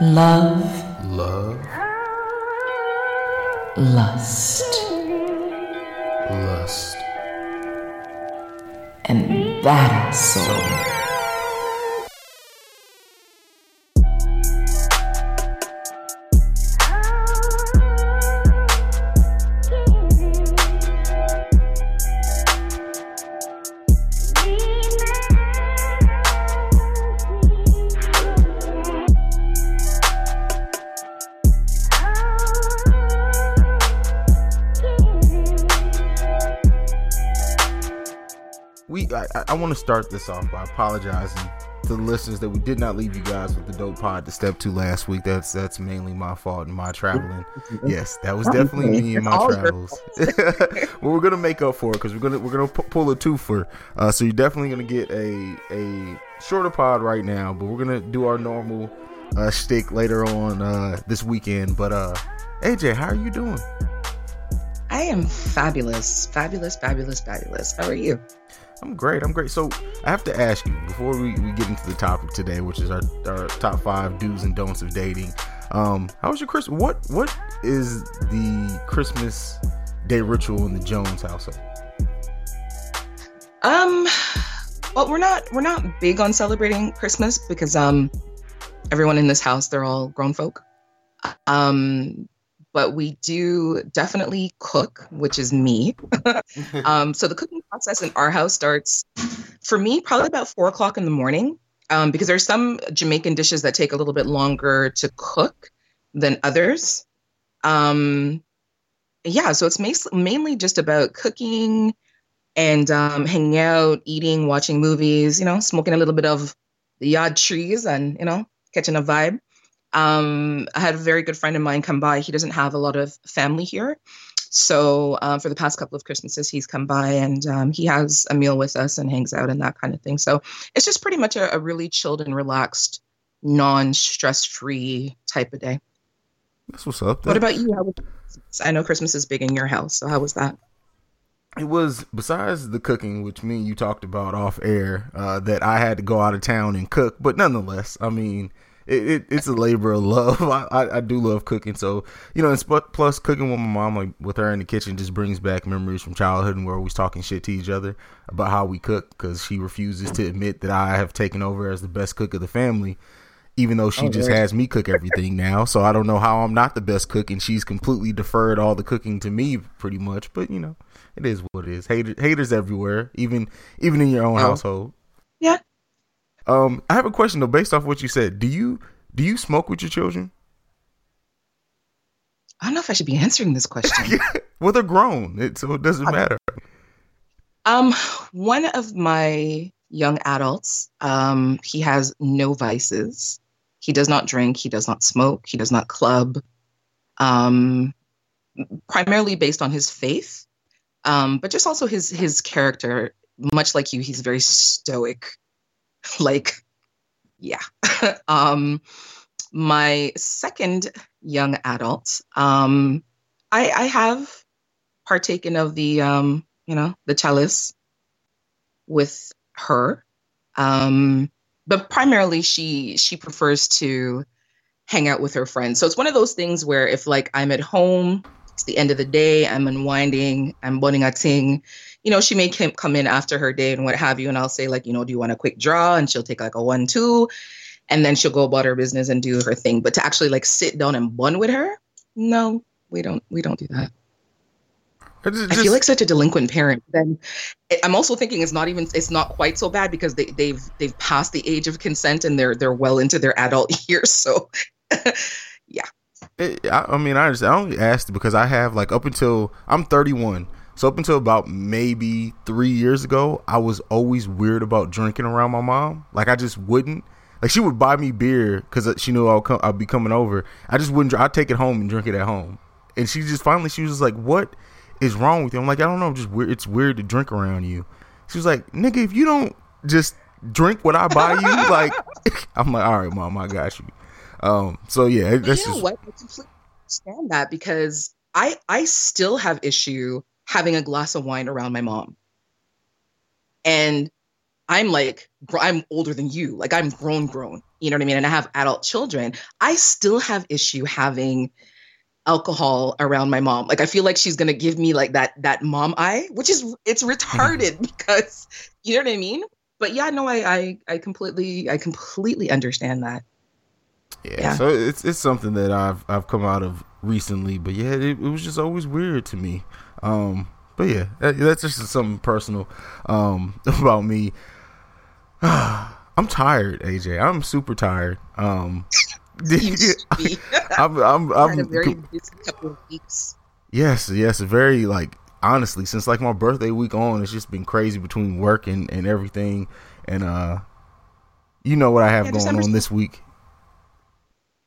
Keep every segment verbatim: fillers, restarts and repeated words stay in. Love, love, lust, lust, and that is soul. I, I want to start this off by apologizing to the listeners that we did not leave you guys with the dope pod to step to last week. That's that's mainly my fault and my traveling. Yes, that was definitely me and my travels. Well, we're gonna make up for it because we're gonna we're gonna p- pull a twofer. Uh, so you're definitely gonna get a a shorter pod right now, but we're gonna do our normal uh, shtick later on uh, this weekend. But uh, A J, how are you doing? I am fabulous, fabulous, fabulous, fabulous. How are you? I'm great. I'm great. So I have to ask you before we, we get into the topic today, which is our, our top five do's and don'ts of dating. Um, how was your Christmas? What What is the Christmas day ritual in the Jones household? Um, well, we're not we're not big on celebrating Christmas because um, everyone in this house, they're all grown folk. Um. But we do definitely cook, which is me. um, so the cooking process in our house starts, for me, probably about four o'clock in the morning, um, because there's some Jamaican dishes that take a little bit longer to cook than others. Um, yeah, so it's mas- mainly just about cooking and um, hanging out, eating, watching movies, you know, smoking a little bit of the yard trees and, you know, catching a vibe. Um, I had a very good friend of mine come by. He doesn't have a lot of family here. So uh, for the past couple of Christmases, he's come by and um, he has a meal with us and hangs out and that kind of thing. So it's just pretty much a, a really chilled and relaxed, non-stress-free type of day. That's what's up. There. What about you? How was Christmas? I know Christmas is big in your house. So how was that? It was, besides the cooking, which me and you talked about off air, uh, that I had to go out of town and cook. But nonetheless, I mean... It, it it's a labor of love. I, I, I do love cooking, so you know. And sp- plus, cooking with my mom, like with her in the kitchen, just brings back memories from childhood, and we're always talking shit to each other about how we cook because she refuses to admit that I have taken over as the best cook of the family, even though she oh, just really? has me cook everything now. So I don't know how I'm not the best cook, and she's completely deferred all the cooking to me, pretty much. But you know, it is what it is. Hater, haters everywhere, even even in your own oh. household. Yeah. Um, I have a question though, based off what you said. Do you do you smoke with your children? I don't know if I should be answering this question. Well, they're grown, it, so it doesn't okay. matter. Um, one of my young adults, um, he has no vices. He does not drink. He does not smoke. He does not club. Um, primarily based on his faith, um, but just also his his character. Much like you, he's very stoic. Like, yeah. um, my second young adult, um, I, I have partaken of the, um, you know, the chalice with her. Um, but primarily she, she prefers to hang out with her friends. So it's one of those things where if like I'm at home, it's the end of the day, I'm unwinding, I'm boning a ting. You know, she may come in after her day and what have you. And I'll say like, you know, do you want a quick draw? And she'll take like a one, two, and then she'll go about her business and do her thing. But to actually like sit down and bond with her. No, we don't. We don't do that. Just, I feel like such a delinquent parent. Then I'm also thinking it's not even it's not quite so bad because they, they've they've passed the age of consent and they're they're well into their adult years. So, yeah, it, I, I mean, I just I only asked because I have like up until I'm thirty-one. So up until about maybe three years ago, I was always weird about drinking around my mom. Like I just wouldn't. Like she would buy me beer because she knew I'll come. I'd be coming over. I just wouldn't. I'd take it home and drink it at home. And she just finally, she was just like, "What is wrong with you?" I'm like, "I don't know. I'm just weird. It's weird to drink around you." She was like, "Nigga, if you don't just drink what I buy you, like," I'm like, "All right, mom, I got you." Um. So yeah, that's you know just. What? I completely understand that because I I still have issue. Having a glass of wine around my mom. And I'm like, I'm older than you. Like I'm grown, grown, you know what I mean? And I have adult children. I still have issue having alcohol around my mom. Like, I feel like she's going to give me like that, that mom eye, which is, it's retarded because you know what I mean? But yeah, no, I, I, I completely, I completely understand that. Yeah, yeah. So it's, it's something that I've, I've come out of recently, but yeah, it, it was just always weird to me. Um, But yeah, that's just something personal um, about me. I'm tired, A J. I'm super tired. Um, you should be. I'm, I'm, I'm, I'm a very busy couple of weeks. Yes, yes, very like honestly, since like my birthday week on, it's just been crazy between work and, and everything. And uh, you know what I have yeah, going December's on this week,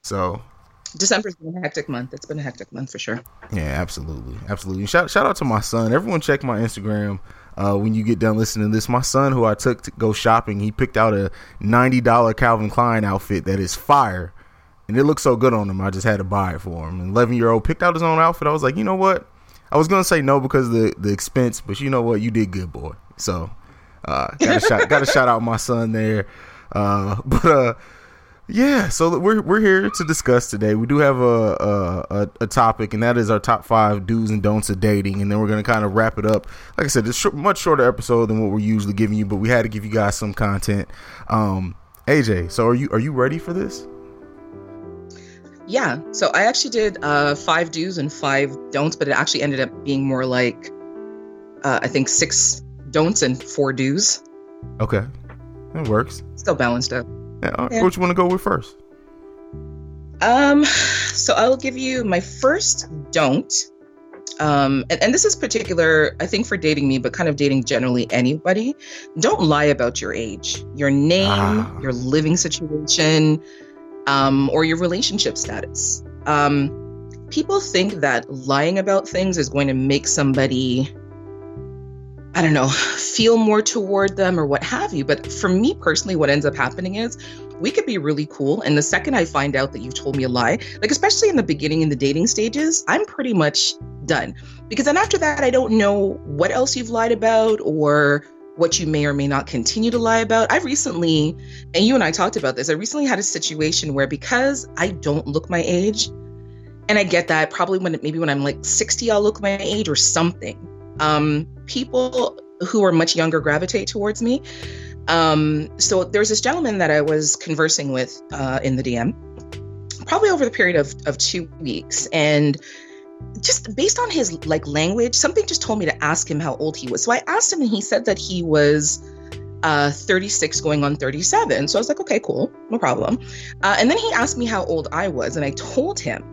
so. December's been a hectic month. It's been a hectic month for sure. Yeah, absolutely. Absolutely. Shout shout out to my son. Everyone check my Instagram uh, when you get done listening to this. My son, who I took to go shopping, he picked out a ninety dollars Calvin Klein outfit that is fire. And it looked so good on him, I just had to buy it for him. An eleven-year-old picked out his own outfit. I was like, you know what? I was going to say no because of the, the expense, but you know what? You did good, boy. So, uh, got to shout, gotta shout out my son there. Uh, but, uh, yeah, so we're we're here to discuss today. We do have a, a a topic, and that is our top five do's and don'ts of dating, and then we're going to kind of wrap it up. Like I said, it's a much shorter episode than what we're usually giving you, but we had to give you guys some content. Um, A J, so are you are you ready for this? Yeah, so I actually did uh, five do's and five don'ts, but it actually ended up being more like, uh, I think, six don'ts and four do's. Okay, that works. Still balanced up. Yeah. Yeah. What you want to go with first? Um, so I'll give you my first don't. Um, and, and this is particular, I think, for dating me, but kind of dating generally anybody. Don't lie about your age, your name, ah. your living situation, um, or your relationship status. Um, people think that lying about things is going to make somebody, I don't know, feel more toward them or what have you. But for me personally, what ends up happening is we could be really cool. And the second I find out that you've told me a lie, like especially in the beginning, in the dating stages, I'm pretty much done. Because then after that, I don't know what else you've lied about or what you may or may not continue to lie about. I recently, and you and I talked about this, I recently had a situation where because I don't look my age, and I get that probably when maybe when I'm like sixty, I'll look my age or something. Um, people who are much younger gravitate towards me. Um, so there's this gentleman that I was conversing with uh, in the D M, probably over the period of, of two weeks. And just based on his like language, something just told me to ask him how old he was. So I asked him and he said that he was uh, thirty-six going on thirty-seven. So I was like, okay, cool, no problem. Uh, and then he asked me how old I was and I told him.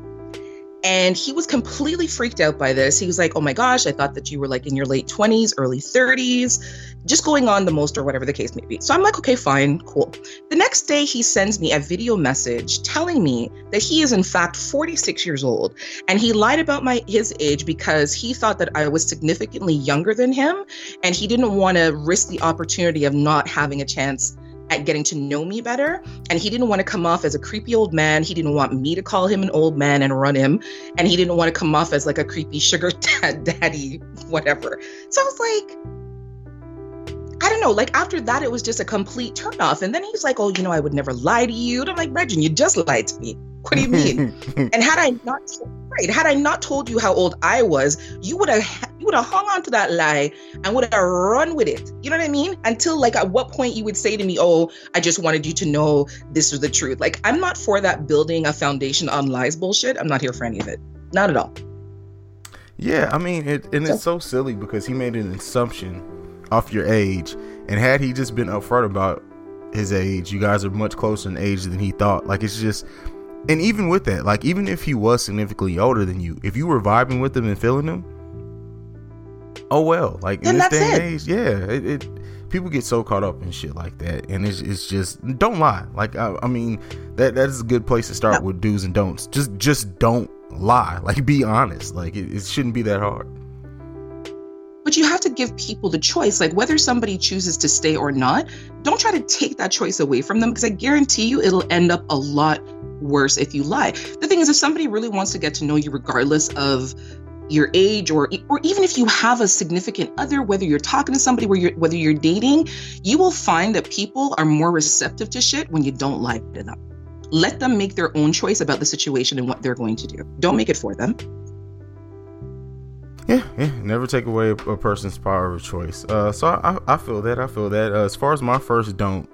And he was completely freaked out by this. He was like, oh my gosh, I thought that you were like in your late twenties, early thirties, just going on the most or whatever the case may be. So I'm like, okay, fine, cool. The next day he sends me a video message telling me that he is in fact forty-six years old. And he lied about my his age because he thought that I was significantly younger than him. And he didn't want to risk the opportunity of not having a chance at getting to know me better, and he didn't want to come off as a creepy old man. He didn't want me to call him an old man and run him, and he didn't want to come off as like a creepy sugar dad, daddy, whatever. So I was like, I don't know, like after that it was just a complete turnoff. And then he's like, oh, you know, I would never lie to you. And I'm like, Regin, you just lied to me. What do you mean? And had I not right, had I not told you how old I was, you would have you would have hung on to that lie and would have run with it. You know what I mean? Until like at what point you would say to me, oh, I just wanted you to know this was the truth. Like, I'm not for that building a foundation on lies bullshit. I'm not here for any of it. Not at all. Yeah, I mean, it, and it's so silly because he made an assumption off your age. And had he just been upfront about his age, you guys are much closer in age than he thought. Like, it's just... And even with that, like, even if he was significantly older than you, if you were vibing with him and feeling him, oh well. Like, in this day and age, yeah, it, it people get so caught up in shit like that, and it's it's just don't lie. Like, I, I mean, that that is a good place to start with do's and don'ts. Just just don't lie. Like, be honest. Like, it, it shouldn't be that hard. But you have to give people the choice, like whether somebody chooses to stay or not. Don't try to take that choice away from them, because I guarantee you it'll end up a lot worse if you lie. The thing is, if somebody really wants to get to know you regardless of your age, or or even if you have a significant other, whether you're talking to somebody, where you're, whether you're dating, you will find that people are more receptive to shit when you don't lie to them. Let them make their own choice about the situation and what they're going to do. Don't make it for them. Yeah, yeah. Never take away a person's power of choice. Uh, so I, I feel that. I feel that. Uh, as far as my first don't,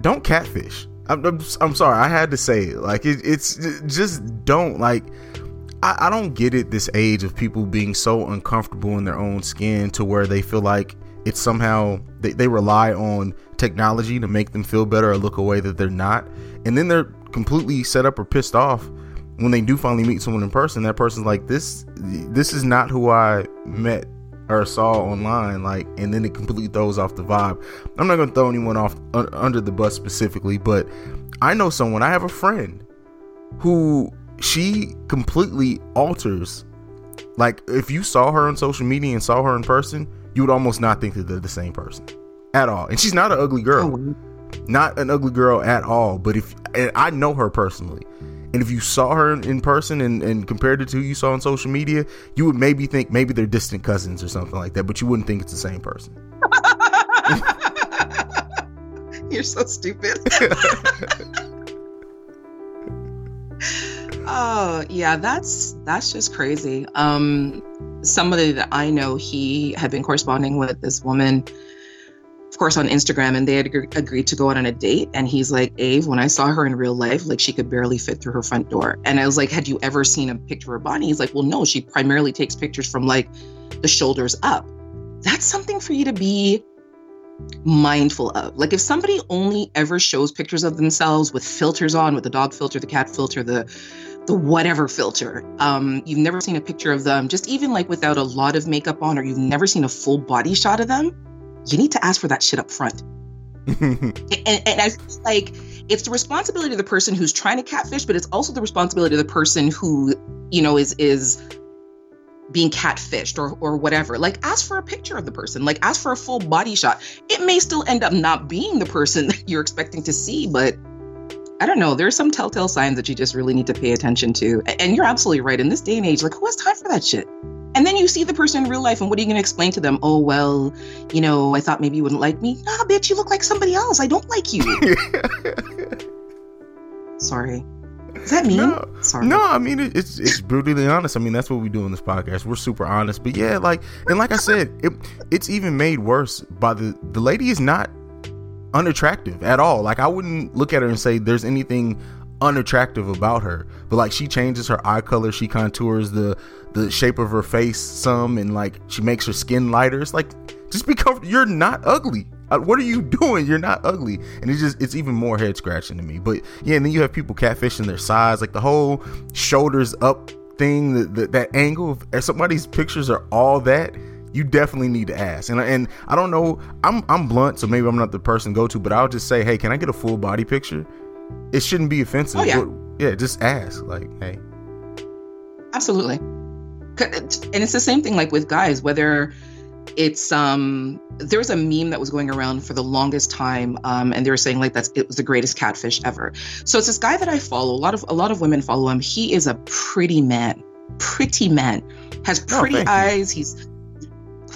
don't catfish. I'm, I'm, I'm sorry. I had to say it. Like, it, it's just don't. Like, I, I don't get it, this age of people being so uncomfortable in their own skin to where they feel like it's somehow they, they rely on technology to make them feel better or look a way that they're not. And then they're completely set up or pissed off when they do finally meet someone in person. That person's like, this, this is not who I met or saw online. Like, and then it completely throws off the vibe. I'm not going to throw anyone off uh, under the bus specifically, but I know someone, I have a friend who she completely alters. Like, if you saw her on social media and saw her in person, you would almost not think that they're the same person at all. And she's not an ugly girl, not an ugly girl at all. But if, and I know her personally, and if you saw her in person and, and compared it to who you saw on social media, you would maybe think maybe they're distant cousins or something like that, but you wouldn't think it's the same person. You're so stupid. Oh, yeah, that's that's just crazy. Um, somebody that I know, he had been corresponding with this woman, of course, on Instagram, and they had ag- agreed to go out on a date. And he's like, Ave, when I saw her in real life, like, she could barely fit through her front door. And I was like, had you ever seen a picture of her body? He's like, well, no, she primarily takes pictures from like the shoulders up. That's something for you to be mindful of. Like, if somebody only ever shows pictures of themselves with filters on, with the dog filter, the cat filter, the the whatever filter, um, you've never seen a picture of them, just even like without a lot of makeup on, or you've never seen a full body shot of them, you need to ask for that shit up front. and, and I feel like it's the responsibility of the person who's trying to catfish, but it's also the responsibility of the person who, you know, is is being catfished or or whatever. Like, ask for a picture of the person. Like, ask for a full body shot. It may still end up not being the person that you're expecting to see, but I don't know. There's some telltale signs that you just really need to pay attention to. And you're absolutely right. In this day and age, like, who has time for that shit? And then you see the person in real life, and what are you going to explain to them? Oh, well, you know, I thought maybe you wouldn't like me. Nah, bitch, you look like somebody else. I don't like you. Sorry. Is that mean? No. Sorry. No, I mean, it, it's it's brutally honest. I mean, that's what we do in this podcast. We're super honest. But yeah, like, and like I said, it it's even made worse by the, the lady is not unattractive at all. Like, I wouldn't look at her and say there's anything unattractive about her, but like, she changes her eye color, she contours the the shape of her face some, and like, she makes her skin lighter. It's like, just be comfortable. You're not ugly. What are you doing? You're not ugly. And it's just, it's even more head scratching to me. But yeah, and then you have people catfishing their size, like the whole shoulders up thing, the, the, that angle. If somebody's pictures are all that, you definitely need to ask. And and I don't know, I'm I'm blunt, so maybe I'm not the person to go to, but I'll just say, hey, can I get a full body picture? It shouldn't be offensive. Oh, yeah. yeah, just ask. Like, hey. Absolutely. And it's the same thing like with guys, whether it's um there was a meme that was going around for the longest time, um, and they were saying like that's it was the greatest catfish ever. So it's this guy that I follow. A lot of a lot of women follow him. He is a pretty man. Pretty man. Has pretty oh, eyes. You. He's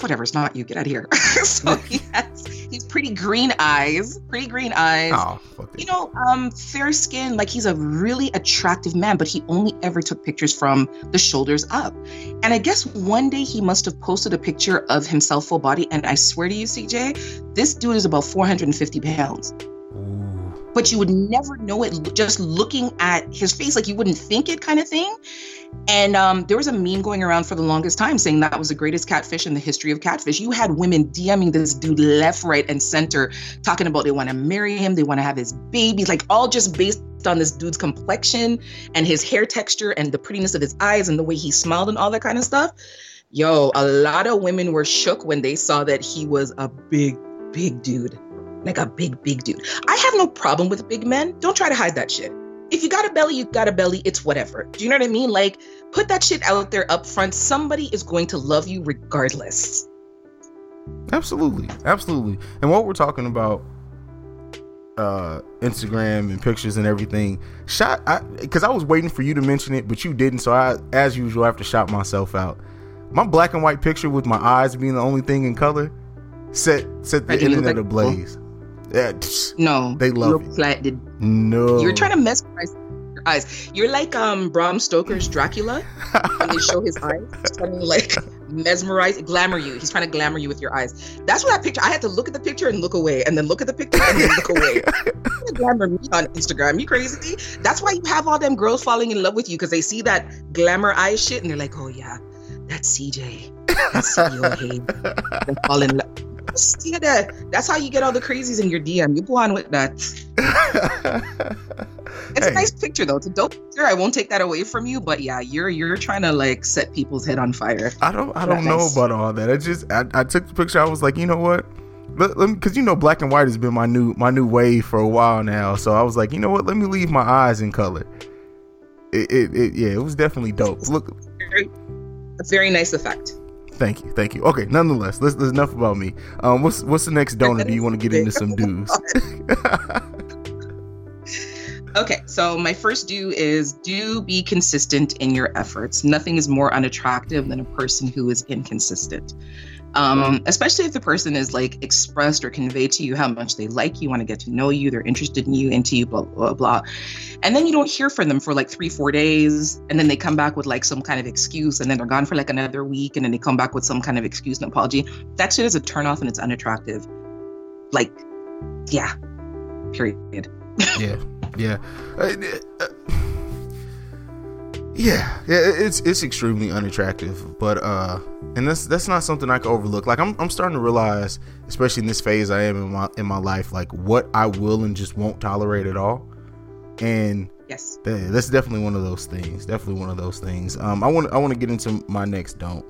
whatever, it's not you, get out of here. So he has he's pretty green eyes pretty green eyes oh, fuck you know um fair skin. Like, he's a really attractive man, but he only ever took pictures from the shoulders up. And I guess one day he must have posted a picture of himself full body, and I swear to you, C J, this dude is about four hundred fifty pounds. Ooh. But you would never know it just looking at his face. Like, you wouldn't think it, kind of thing. And um, there was a meme going around for the longest time saying that was the greatest catfish in the history of catfish. You had women DMing this dude left, right, and center, talking about they want to marry him, they want to have his babies, like, all just based on this dude's complexion and his hair texture and the prettiness of his eyes and the way he smiled and all that kind of stuff. Yo, a lot of women were shook when they saw that he was a big, big dude. Like, a big, big dude. I have no problem with big men. Don't try to hide that shit. If you got a belly, you got a belly. It's whatever. Do you know what I mean? Like, put that shit out there up front. Somebody is going to love you regardless. Absolutely. Absolutely. And what we're talking about uh, Instagram and pictures and everything. Shot, I, because I was waiting for you to mention it, but you didn't. So I, as usual, I have to shout myself out. My black and white picture with my eyes being the only thing in color set set the internet ablaze. No, they love it. Like the, no, you're trying to mess with your eyes. You're like um Bram Stoker's Dracula, when they show his eyes, trying to like mesmerize, glamour you. He's trying to glamour you with your eyes. That's what that picture. I had to look at the picture and look away, and then look at the picture and then look away. You glamour me on Instagram? You crazy? That's why you have all them girls falling in love with you, because they see that glamour eye shit and they're like, oh yeah, that's C J. That's C E O. They fall in love. See that? That's how you get all the crazies in your D M. You go on with that. It's hey. A nice picture though. It's a dope picture. I won't take that away from you. But yeah, you're you're trying to like set people's head on fire. I don't I don't know nice? about all that. I just I, I took the picture. I was like, you know what? Let, let me, because you know, black and white has been my new my new wave for a while now. So I was like, you know what? Let me leave my eyes in color. It it, it yeah, it was definitely dope. Look, very, a very nice effect. Thank you, thank you. Okay, nonetheless, let's, let's enough about me. Um, what's what's the next donor? Do you want to get into some dues? Okay, so my first do is do be consistent in your efforts. Nothing is more unattractive than a person who is inconsistent. Um, especially if the person is like expressed or conveyed to you how much they like you, want to get to know you, they're interested in you, into you, blah, blah, blah. And then you don't hear from them for like three, four days. And then they come back with like some kind of excuse, and then they're gone for like another week. And then they come back with some kind of excuse and apology. That shit is a turnoff and it's unattractive. Like, yeah, period. yeah. Yeah. Uh, uh, yeah, yeah, it's it's extremely unattractive, but uh, and that's that's not something I can overlook. Like I'm I'm starting to realize, especially in this phase I am in my in my life, like what I will and just won't tolerate at all. And yes, that, that's definitely one of those things. Definitely one of those things. Um, I want I want to get into my next don't,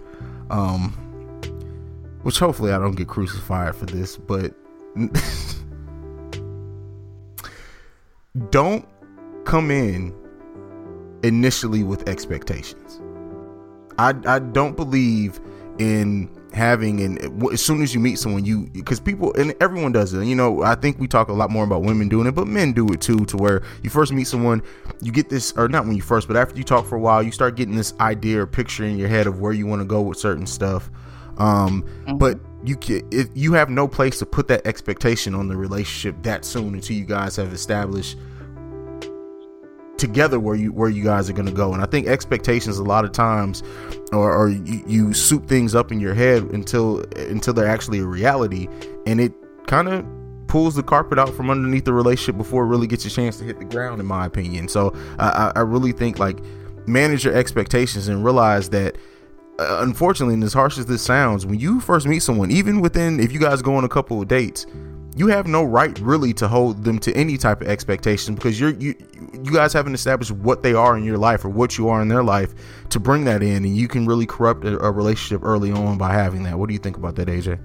um, which hopefully I don't get crucified for this, but don't come in initially with expectations. I, I don't believe in having an, as soon as you meet someone, you, because people, and everyone does it, you know, I think we talk a lot more about women doing it, but men do it too, to where you first meet someone, you get this, or not when you first, but after you talk for a while, you start getting this idea or picture in your head of where you want to go with certain stuff. Um, mm-hmm. But you can, if you have no place to put that expectation on the relationship that soon until you guys have established together where you where you guys are going to go. And I think expectations a lot of times, or, or you, you soup things up in your head until until they're actually a reality, and it kind of pulls the carpet out from underneath the relationship before it really gets a chance to hit the ground, in my opinion. So I, I really think, like, manage your expectations and realize that uh, unfortunately, and as harsh as this sounds, when you first meet someone, even within, if you guys go on a couple of dates, you have no right really to hold them to any type of expectation, because you're, you you guys haven't established what they are in your life or what you are in their life to bring that in. And you can really corrupt a, a relationship early on by having that. What do you think about that, A J?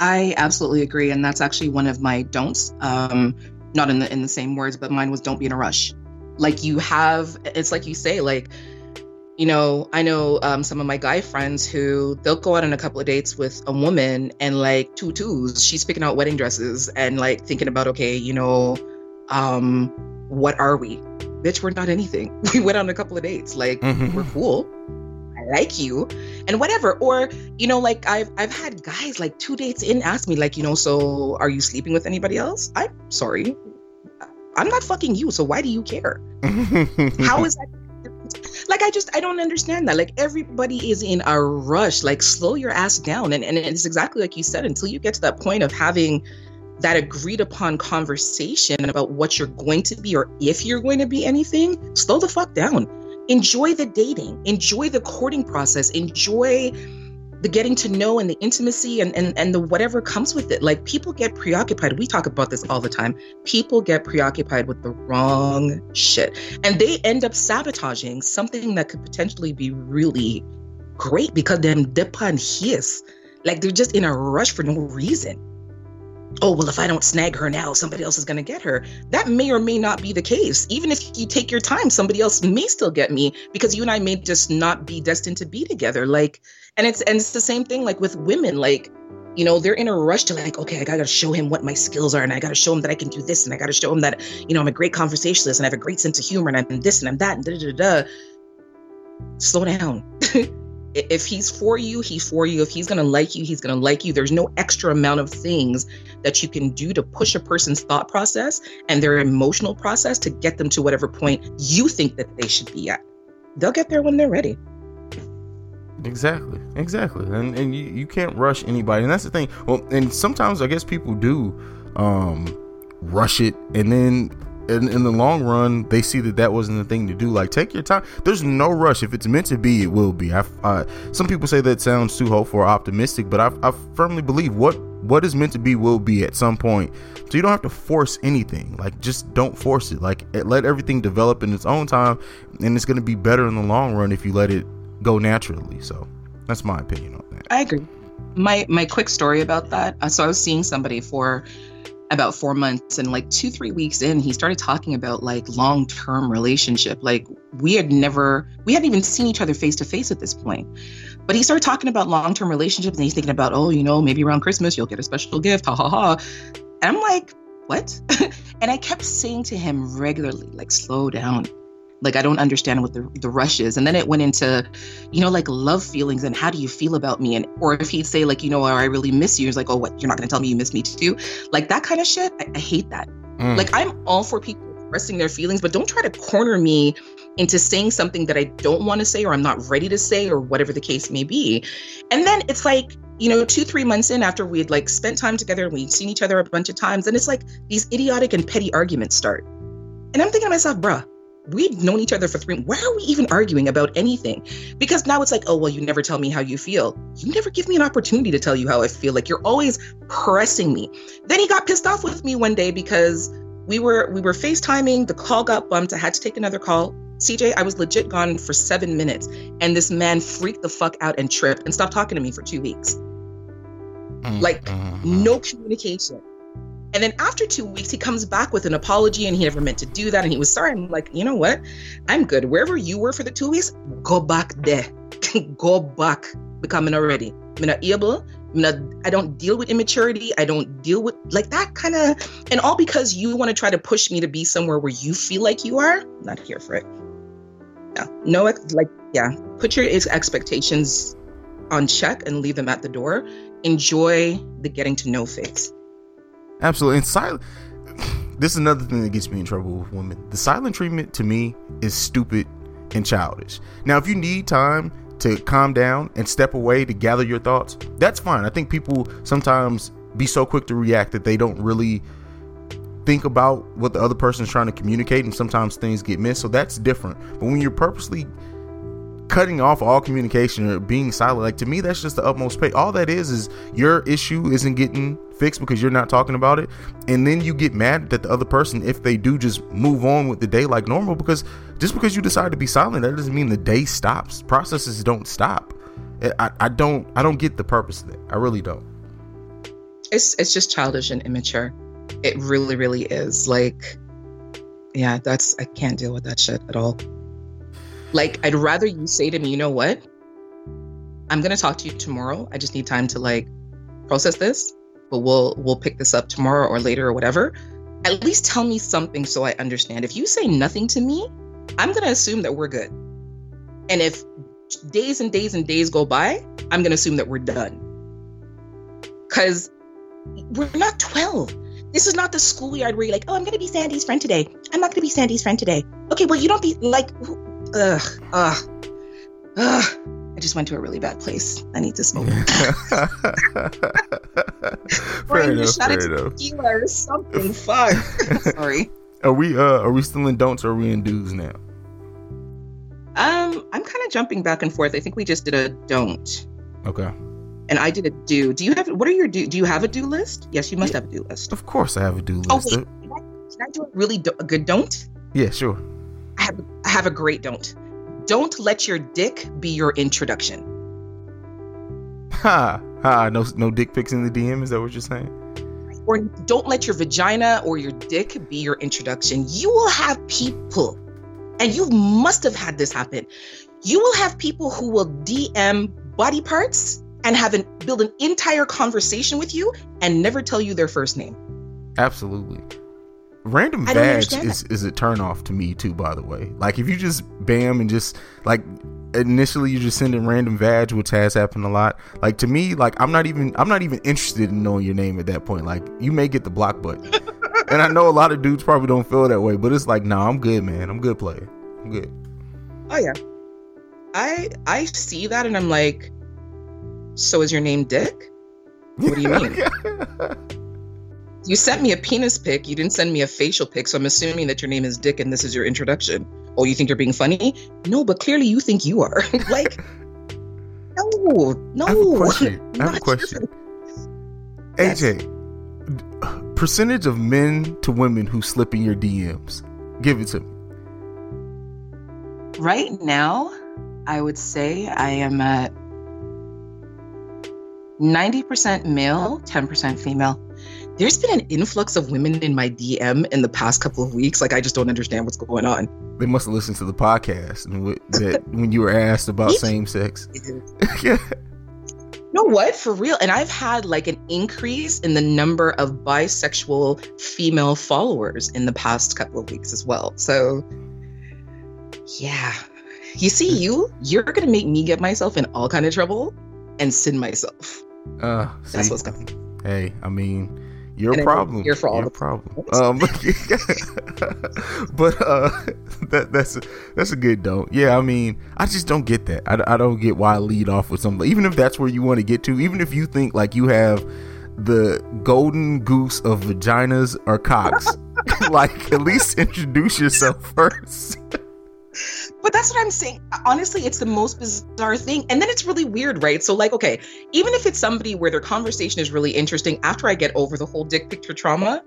I absolutely agree. And that's actually one of my don'ts, um, not in the, in the same words, but mine was don't be in a rush. Like you have, it's like you say, like, you know, I know um, some of my guy friends who they'll go out on a couple of dates with a woman and like tutus, she's picking out wedding dresses and like thinking about, okay, you know, um, what are we? Bitch, we're not anything. We went on a couple of dates. Like, mm-hmm. We're cool. I like you and whatever. Or, you know, like I've, I've had guys like two dates in ask me like, you know, so are you sleeping with anybody else? I'm sorry. I'm not fucking you. So why do you care? How is that? Like, I just, I don't understand that. Like, everybody is in a rush. Like, slow your ass down. And, and it's exactly like you said, until you get to that point of having that agreed upon conversation about what you're going to be or if you're going to be anything, slow the fuck down. Enjoy the dating. Enjoy the courting process. Enjoy the getting to know and the intimacy and, and, and the whatever comes with it. Like, people get preoccupied. We talk about this all the time. People get preoccupied with the wrong shit. And they end up sabotaging something that could potentially be really great because them depan his. Like, they're just in a rush for no reason. Oh, well, if I don't snag her now, somebody else is going to get her. That may or may not be the case. Even if you take your time, somebody else may still get me, because you and I may just not be destined to be together. Like, and it's, and it's the same thing, like with women, like You know, they're in a rush to like, okay, I got to show him what my skills are, and I got to show him that I can do this, and I got to show him that, you know, I'm a great conversationalist and I have a great sense of humor and I'm this and I'm that and da da da. Slow down. If he's for you, he's for you. If he's going to like you, he's going to like you. There's no extra amount of things that you can do to push a person's thought process and their emotional process to get them to whatever point you think that they should be at. They'll get there when they're ready. Exactly. Exactly. And and you, you can't rush anybody. And that's the thing. Well, and sometimes I guess people do um, rush it. And then in, in the long run, they see that that wasn't the thing to do. Like, take your time. There's no rush. If it's meant to be, it will be. I, I, some people say that sounds too hopeful or optimistic, but I, I firmly believe what what is meant to be will be at some point. So you don't have to force anything. Like, just don't force it. Like, let everything develop in its own time. And it's going to be better in the long run if you let it go naturally. So that's my opinion on that. I agree. My my quick story about that. So I was seeing somebody for about four months, and like two, three weeks in, he started talking about like long-term relationship. Like we had never, we hadn't even seen each other face to face at this point, but he started talking about long-term relationships and he's thinking about, oh, you know, maybe around Christmas, you'll get a special gift. Ha ha ha. And I'm like, what? And I kept saying to him regularly, like, slow down. Like, I don't understand what the, the rush is. And then it went into, you know, like love feelings and how do you feel about me? And, or if he'd say like, you know, I really miss you. It's like, oh, what? You're not going to tell me you miss me too? Like that kind of shit. I, I hate that. Mm. Like, I'm all for people expressing their feelings, but don't try to corner me into saying something that I don't want to say, or I'm not ready to say, or whatever the case may be. And then it's like, you know, two, three months in after we'd like spent time together and we'd seen each other a bunch of times. And it's like these idiotic and petty arguments start. And I'm thinking to myself, bruh, we've known each other for three. Why are we even arguing about anything? Because now it's like, oh, well, you never tell me how you feel. You never give me an opportunity to tell you how I feel. Like, you're always pressing me. Then he got pissed off with me one day because we were we were FaceTiming. The call got bumped. I had to take another call. C J, I was legit gone for seven minutes. And this man freaked the fuck out and tripped and stopped talking to me for two weeks. Mm-hmm. Like, no communication. And then after two weeks, he comes back with an apology and he never meant to do that. And he was sorry. I'm like, you know what? I'm good. Wherever you were for the two weeks, go back there. Go back. Because I'm not ready. I'm not able. I'm not, I don't deal with immaturity. I don't deal with like that kind of. And all because you want to try to push me to be somewhere where you feel like you are. I'm not here for it. No, no, like, yeah. Put your expectations on check and leave them at the door. Enjoy the getting to know phase. Absolutely. And silent. This is another thing that gets me in trouble with women. The silent treatment to me is stupid and childish. Now, if you need time to calm down and step away to gather your thoughts, that's fine. I think people sometimes be so quick to react that they don't really think about what the other person is trying to communicate. And sometimes things get missed. So that's different. But when you're purposely cutting off all communication or being silent, like, to me, that's just the utmost pay. All that is is your issue isn't getting fixed because you're not talking about it, and then you get mad that the other person, if they do, just move on with the day like normal. Because just because you decide to be silent, that doesn't mean the day stops. Processes don't stop. I, I don't I don't get the purpose of it. I really don't. It's it's just childish and immature. It really really is. Like, yeah, that's I can't deal with that shit at all. Like, I'd rather you say to me, you know what? I'm going to talk to you tomorrow. I just need time to, like, process this. But we'll we'll pick this up tomorrow or later or whatever. At least tell me something so I understand. If you say nothing to me, I'm going to assume that we're good. And if days and days and days go by, I'm going to assume that we're done. Because we're not twelve. This is not the schoolyard where you're like, oh, I'm going to be Sandy's friend today. I'm not going to be Sandy's friend today. Okay, well, you don't be, like... Ugh, ugh, ugh. I just went to a really bad place. I need to smoke. Fair enough, fair enough. Tequila or something. Fuck. Sorry. Are we uh are we still in don'ts or are we in do's now? Um, I'm kind of jumping back and forth. I think we just did a don't. Okay. And I did a do. Do you have what are your do? Do you have a do list? Yes, you must yeah. have a do list. Of course, I have a do list. Oh, wait, can, I, can I do a really do- a good don't? Yeah, sure. I have, I have a great don't. Don't let your dick be your introduction. Ha ha! No, no dick pics in the D M. Is that what you're saying? Or don't let your vagina or your dick be your introduction. You will have people, and you must have had this happen. You will have people who will D M body parts and have an build an entire conversation with you and never tell you their first name. Absolutely. Random badge is, is a turnoff to me too, by the way. Like, if you just bam and just like initially you're just sending random badge, which has happened a lot. Like, to me, like I'm not even I'm not even interested in knowing your name at that point. Like, you may get the block button. And I know a lot of dudes probably don't feel that way, but it's like, nah, I'm good, man. I'm good player. I'm good. Oh yeah. I I see that and I'm like, so is your name Dick? What do you mean? You sent me a penis pic. You didn't send me a facial pic. So I'm assuming that your name is Dick and this is your introduction. Oh, you think you're being funny? No, but clearly you think you are. Like, no, no. I have a question. I have a question. Yes. A J, percentage of men to women who slip in your D Ms. Give it to me. Right now, I would say I am at ninety percent male, ten percent female. There's been an influx of women in my D M in the past couple of weeks. Like, I just don't understand what's going on. They must have listened to the podcast and that when you were asked about same sex. Yeah. You know what? For real. And I've had like an increase in the number of bisexual female followers in the past couple of weeks as well. So, yeah. You see, you, you're going to make me get myself in all kind of trouble and sin myself. Uh, see, That's what's coming. Hey, I mean... Your and problem. Your the- problem. Um, but uh, that, that's a, that's a good dope. Yeah, I mean, I just don't get that. I, I don't get why I lead off with something. Even if that's where you want to get to, even if you think like you have the golden goose of vaginas or cocks, like at least introduce yourself first. But that's what I'm saying. Honestly, it's the most bizarre thing. And then it's really weird, right? So like, okay, even if it's somebody where their conversation is really interesting, after I get over the whole dick picture trauma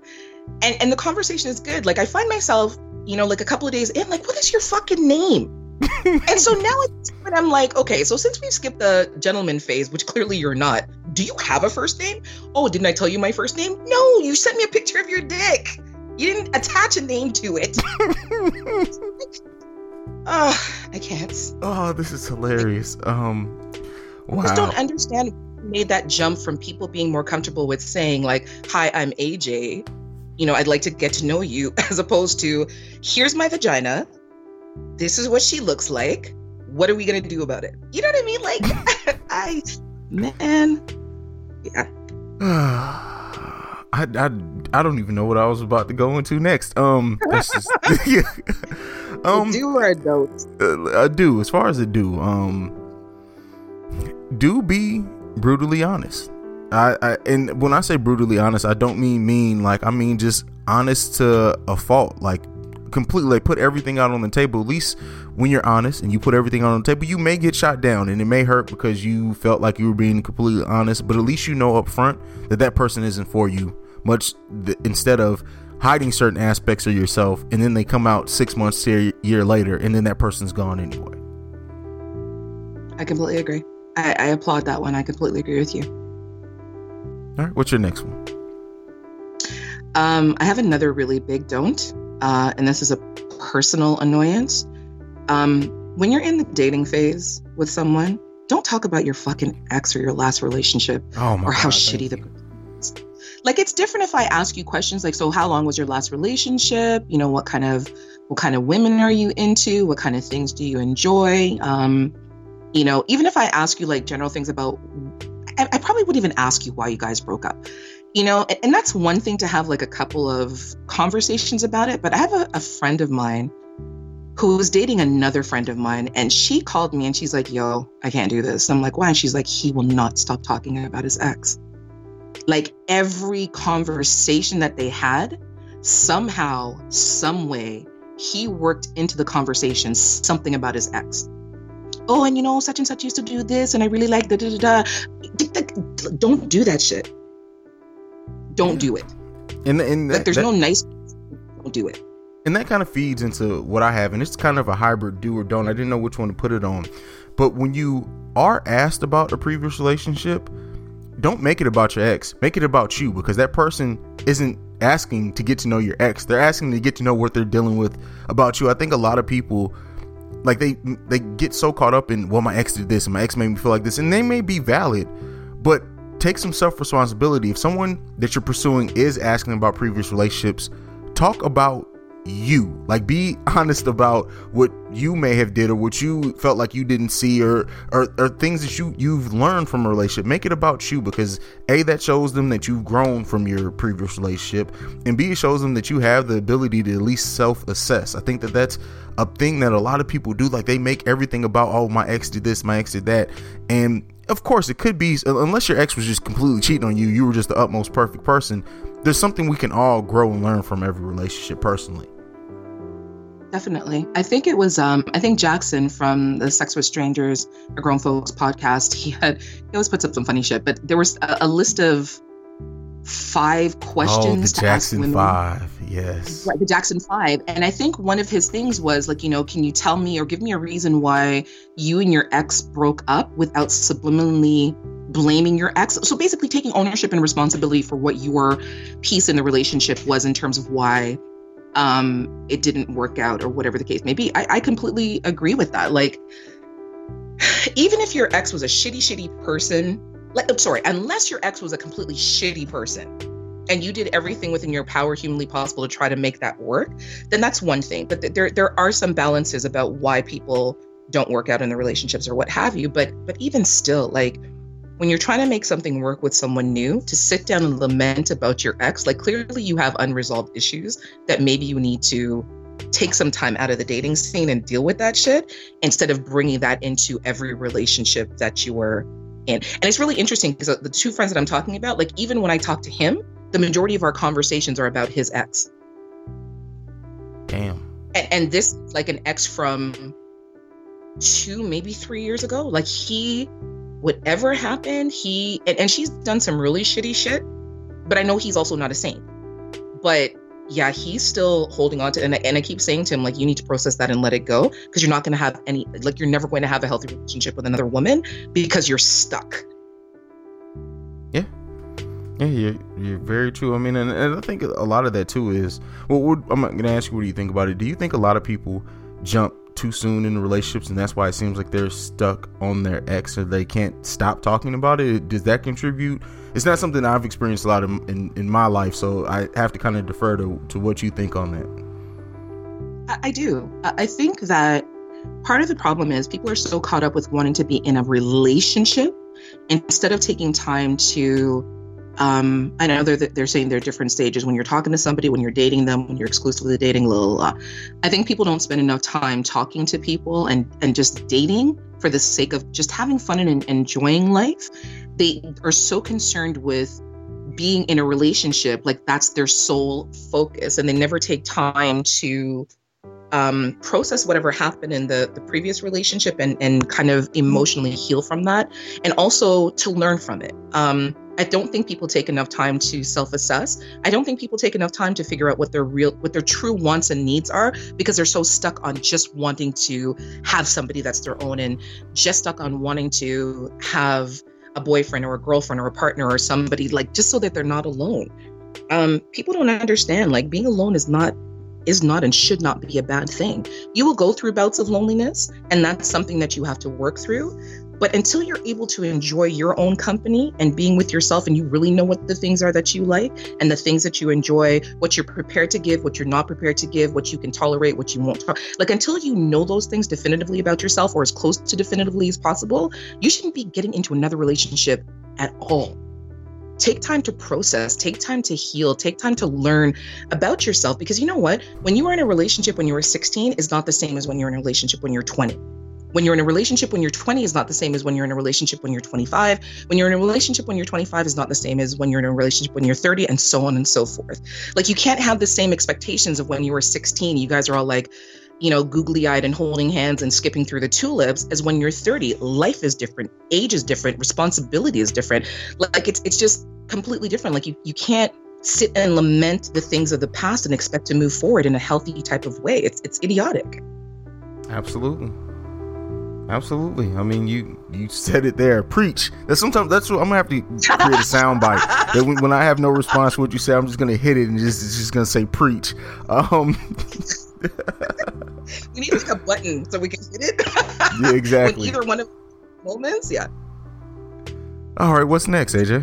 and, and the conversation is good, like I find myself, you know, like a couple of days in, like, what is your fucking name? And so now it's, but I'm like, okay, so since we've skipped the gentleman phase, which clearly you're not, do you have a first name? Oh, didn't I tell you my first name? No, you sent me a picture of your dick. You didn't attach a name to it. Oh, I can't. Oh, this is hilarious. Um, wow. I just don't understand who made that jump from people being more comfortable with saying like, hi, I'm A J. You know, I'd like to get to know you, as opposed to, here's my vagina. This is what she looks like. What are we going to do about it? You know what I mean? Like, I, man. Yeah. I, I, I don't even know what I was about to go into next. Um, that's just, yeah. Um, do or a don't? I do. As far as a do, um, do be brutally honest. I, I and when I say brutally honest, I don't mean mean. Like, I mean just honest to a fault. Like, completely, like, put everything out on the table. At least when you're honest and you put everything out on the table, you may get shot down and it may hurt because you felt like you were being completely honest. But at least you know up front that that person isn't for you. Much th- instead of hiding certain aspects of yourself, and then they come out six months to a year later, and then that person's gone anyway. I completely agree. I, I applaud that one. I completely agree with you. All right, what's your next one? Um, I have another really big don't, uh, and this is a personal annoyance. Um, when you're in the dating phase with someone, don't talk about your fucking ex or your last relationship oh my or God, how shitty the person. Like, it's different if I ask you questions like, so how long was your last relationship? You know, what kind of what kind of women are you into? What kind of things do you enjoy? Um, you know, even if I ask you like general things about, I, I probably wouldn't even ask you why you guys broke up. You know, and, and that's one thing to have like a couple of conversations about it. But I have a, a friend of mine who was dating another friend of mine, and she called me and she's like, yo, I can't do this. I'm like, why? And she's like, he will not stop talking about his ex. Like, every conversation that they had, somehow, some way, he worked into the conversation something about his ex. Oh, and you know, such and such used to do this, and I really like da da da da. Don't do that shit. Don't do it. And, and that, like, there's that, no nice. Don't do it. And that kind of feeds into what I have, and it's kind of a hybrid do or don't. I didn't know which one to put it on, but when you are asked about a previous relationship, don't make it about your ex. Make it about you, because that person isn't asking to get to know your ex. They're asking to get to know what they're dealing with about you. I think a lot of people like they they get so caught up in, well, my ex did this and my ex made me feel like this, and they may be valid, but take some self-responsibility. If someone that you're pursuing is asking about previous relationships, talk about you. Like, be honest about what you may have did or what you felt like you didn't see, or or, or things that you you've learned from a relationship. Make it about you, because A, that shows them that you've grown from your previous relationship, and B, it shows them that you have the ability to at least self-assess. I think that that's a thing that a lot of people do. Like, they make everything about, oh, my ex did this, my ex did that, and of course it could be, unless your ex was just completely cheating on you, you were just the utmost perfect person. There's something we can all grow and learn from every relationship personally. Definitely. I think it was, um, I think Jackson from the Sex with Strangers, a Grown Folks podcast, he had, he always puts up some funny shit, but there was a, a list of five questions oh, the to Jackson ask women. Five, yes. Right, the Jackson Five. And I think one of his things was like, you know, can you tell me or give me a reason why you and your ex broke up without subliminally blaming your ex? So basically taking ownership and responsibility for what your piece in the relationship was in terms of why um it didn't work out or whatever the case may be. I, I completely agree with that. Like, even if your ex was a shitty shitty person, like, I'm sorry, unless your ex was a completely shitty person and you did everything within your power humanly possible to try to make that work, then that's one thing. But th- there there are some balances about why people don't work out in their relationships or what have you. But but even still, like, when you're trying to make something work with someone new, to sit down and lament about your ex, like, clearly you have unresolved issues that maybe you need to take some time out of the dating scene and deal with that shit, instead of bringing that into every relationship that you were in. And it's really interesting because the two friends that I'm talking about, like, even when I talk to him, the majority of our conversations are about his ex. Damn. And, and this, like, an ex from two, maybe three years ago. Like, he... whatever happened, he and, and she's done some really shitty shit, but I know he's also not a saint. But yeah, he's still holding on to, and I, and I keep saying to him, like, you need to process that and let it go, because you're not going to have any, like, you're never going to have a healthy relationship with another woman because you're stuck. Yeah, yeah, you're, you're very true. I mean, and, and I think a lot of that too is, well, what, I'm going to ask you, what do you think about it? Do you think a lot of people jump too soon in relationships, and that's why it seems like they're stuck on their ex or they can't stop talking about it? Does that contribute? It's not something I've experienced a lot in in, in my life, so I have to kind of defer to, to what you think on that. I, I do. I think that part of the problem is people are so caught up with wanting to be in a relationship instead of taking time to um I know they're, they're saying there are different stages when you're talking to somebody, when you're dating them, when you're exclusively dating, blah, blah, blah. I think people don't spend enough time talking to people and and just dating for the sake of just having fun and, and enjoying life. They are so concerned with being in a relationship, like that's their sole focus, and they never take time to um process whatever happened in the the previous relationship and and kind of emotionally heal from that, and also to learn from it. um I don't think people take enough time to self-assess. I don't think people take enough time to figure out what their real, what their true wants and needs are, because they're so stuck on just wanting to have somebody that's their own, and just stuck on wanting to have a boyfriend or a girlfriend or a partner or somebody, like, just so that they're not alone. Um, people don't understand, like, being alone is not, is not and should not be a bad thing. You will go through bouts of loneliness, and that's something that you have to work through. But until you're able to enjoy your own company and being with yourself, and you really know what the things are that you like and the things that you enjoy, what you're prepared to give, what you're not prepared to give, what you can tolerate, what you won't tolerate. Like, until you know those things definitively about yourself, or as close to definitively as possible, you shouldn't be getting into another relationship at all. Take time to process, take time to heal, take time to learn about yourself. Because you know what? When you were in a relationship when you were sixteen is not the same as when you're in a relationship when you're twenty. When you're in a relationship when you're twenty is not the same as when you're in a relationship when you're twenty-five. When you're in a relationship when you're twenty-five is not the same as when you're in a relationship when you're thirty, and so on and so forth. Like, you can't have the same expectations of when you were sixteen. You guys are all, like, you know, googly-eyed and holding hands and skipping through the tulips, as when you're thirty. Life is different. Age is different. Responsibility is different. Like, it's it's just completely different. Like, you, you can't sit and lament the things of the past and expect to move forward in a healthy type of way. It's it's idiotic. Absolutely. Absolutely. I mean, you you said it there. Preach. That sometimes that's what I'm gonna have to create a soundbite. That when, when I have no response to what you say, I'm just gonna hit it and just it's just gonna say preach. Um, We need like a button so we can hit it. Yeah, exactly. Like either one of moments, yeah. All right, what's next, A J?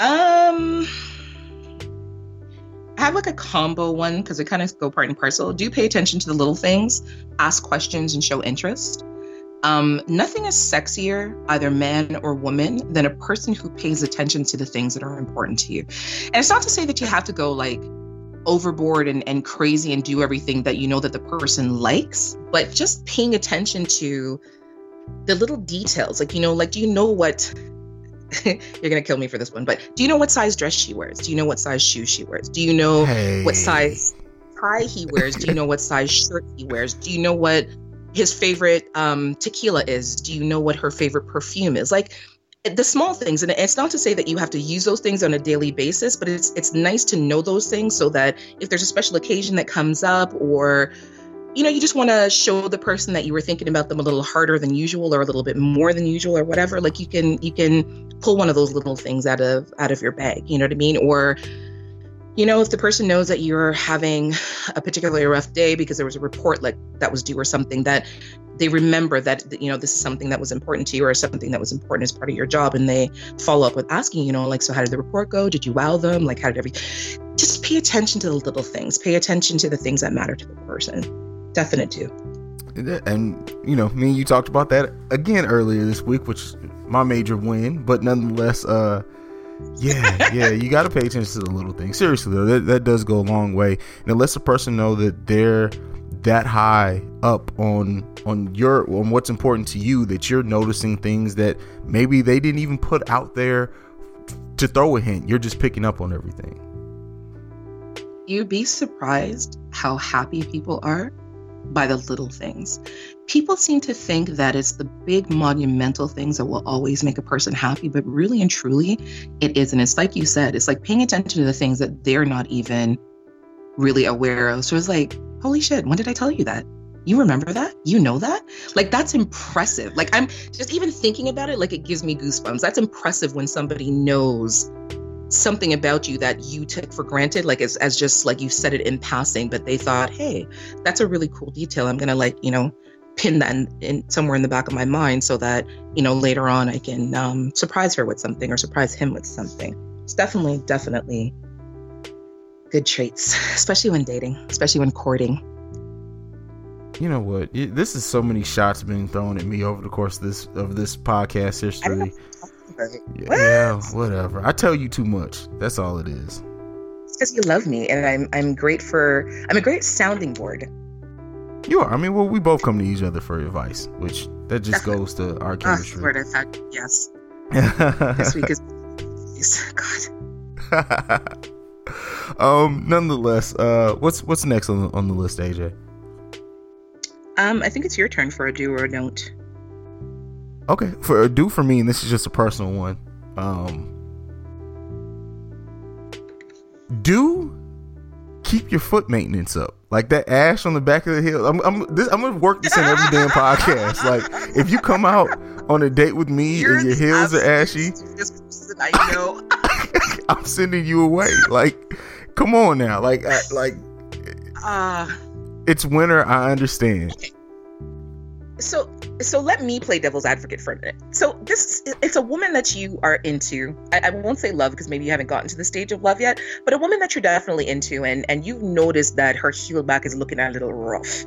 Um, I have like a combo one because it kind of go part and parcel. Do pay attention to the little things, ask questions, and show interest. Um, nothing is sexier, either man or woman, than a person who pays attention to the things that are important to you. And it's not to say that you have to go like overboard and, and crazy and do everything that you know that the person likes, but just paying attention to the little details. Like, you know, like, do you know what, you're going to kill me for this one, but do you know what size dress she wears? Do you know what size shoes she wears? Do you know hey. what size tie he wears? Do you know what size shirt he wears? Do you know what his favorite um, tequila is? Do you know what her favorite perfume is? Like the small things. And it's not to say that you have to use those things on a daily basis, but it's it's nice to know those things so that if there's a special occasion that comes up, or, you know, you just want to show the person that you were thinking about them a little harder than usual or a little bit more than usual or whatever, like you can you can pull one of those little things out of out of your bag, you know what I mean? Or, you know, if the person knows that you're having a particularly rough day because there was a report like that was due or something, that they remember that, you know, this is something that was important to you or something that was important as part of your job, and they follow up with asking, you know, like, so how did the report go? Did you wow them? Like, how did every? Just pay attention to the little things. Pay attention to the things that matter to the person. Definite too. And, you know, me and you talked about that again earlier this week, which is my major win, but nonetheless, uh, yeah, yeah, you got to pay attention to the little things. Seriously, though, that, that does go a long way, and it lets the person know that they're that high up on on your on what's important to you, that you're noticing things that maybe they didn't even put out there to throw a hint. You're just picking up on everything. You'd be surprised how happy people are by the little things. People seem to think that it's the big monumental things that will always make a person happy, but really and truly it isn't. It's like you said, it's like paying attention to the things that they're not even really aware of. So it's like, holy shit, when did I tell you that? You remember that? You know that? Like, that's impressive. Like, I'm just even thinking about it, like, it gives me goosebumps. That's impressive when somebody knows something about you that you took for granted, like as, as just like you said it in passing, but they thought, hey, that's a really cool detail. I'm gonna, like, you know, pin that in, in somewhere in the back of my mind so that, you know, later on I can um, surprise her with something or surprise him with something. It's definitely, definitely good traits, especially when dating, especially when courting. You know what? This is so many shots being thrown at me over the course of this of this podcast history. What? Yeah, whatever. I tell you too much. That's all it is. It's because you love me, and I'm I'm great for. I'm a great sounding board. You are. I mean, well, we both come to each other for advice, which that just Definitely. goes to our chemistry. Oh, to fact, yes. This week is God. um. Nonetheless, uh, what's what's next on the, on the list, A J? Um, I think it's your turn for a do or a don't. Okay, for a do for me, and this is just a personal one. Um, do keep your foot maintenance up, like that ash on the back of the hill. I'm, I'm, this, I'm gonna work this in every damn podcast. Like, if you come out on a date with me You're and your heels are ashy, I know. I'm sending you away. Like, come on now. Like, I, like, uh, it's winter. I understand. Okay. So, so let me play devil's advocate for a minute. So this, it's a woman that you are into. I, I won't say love because maybe you haven't gotten to the stage of love yet, but a woman that you're definitely into, and, and you've noticed that her heel back is looking a little rough.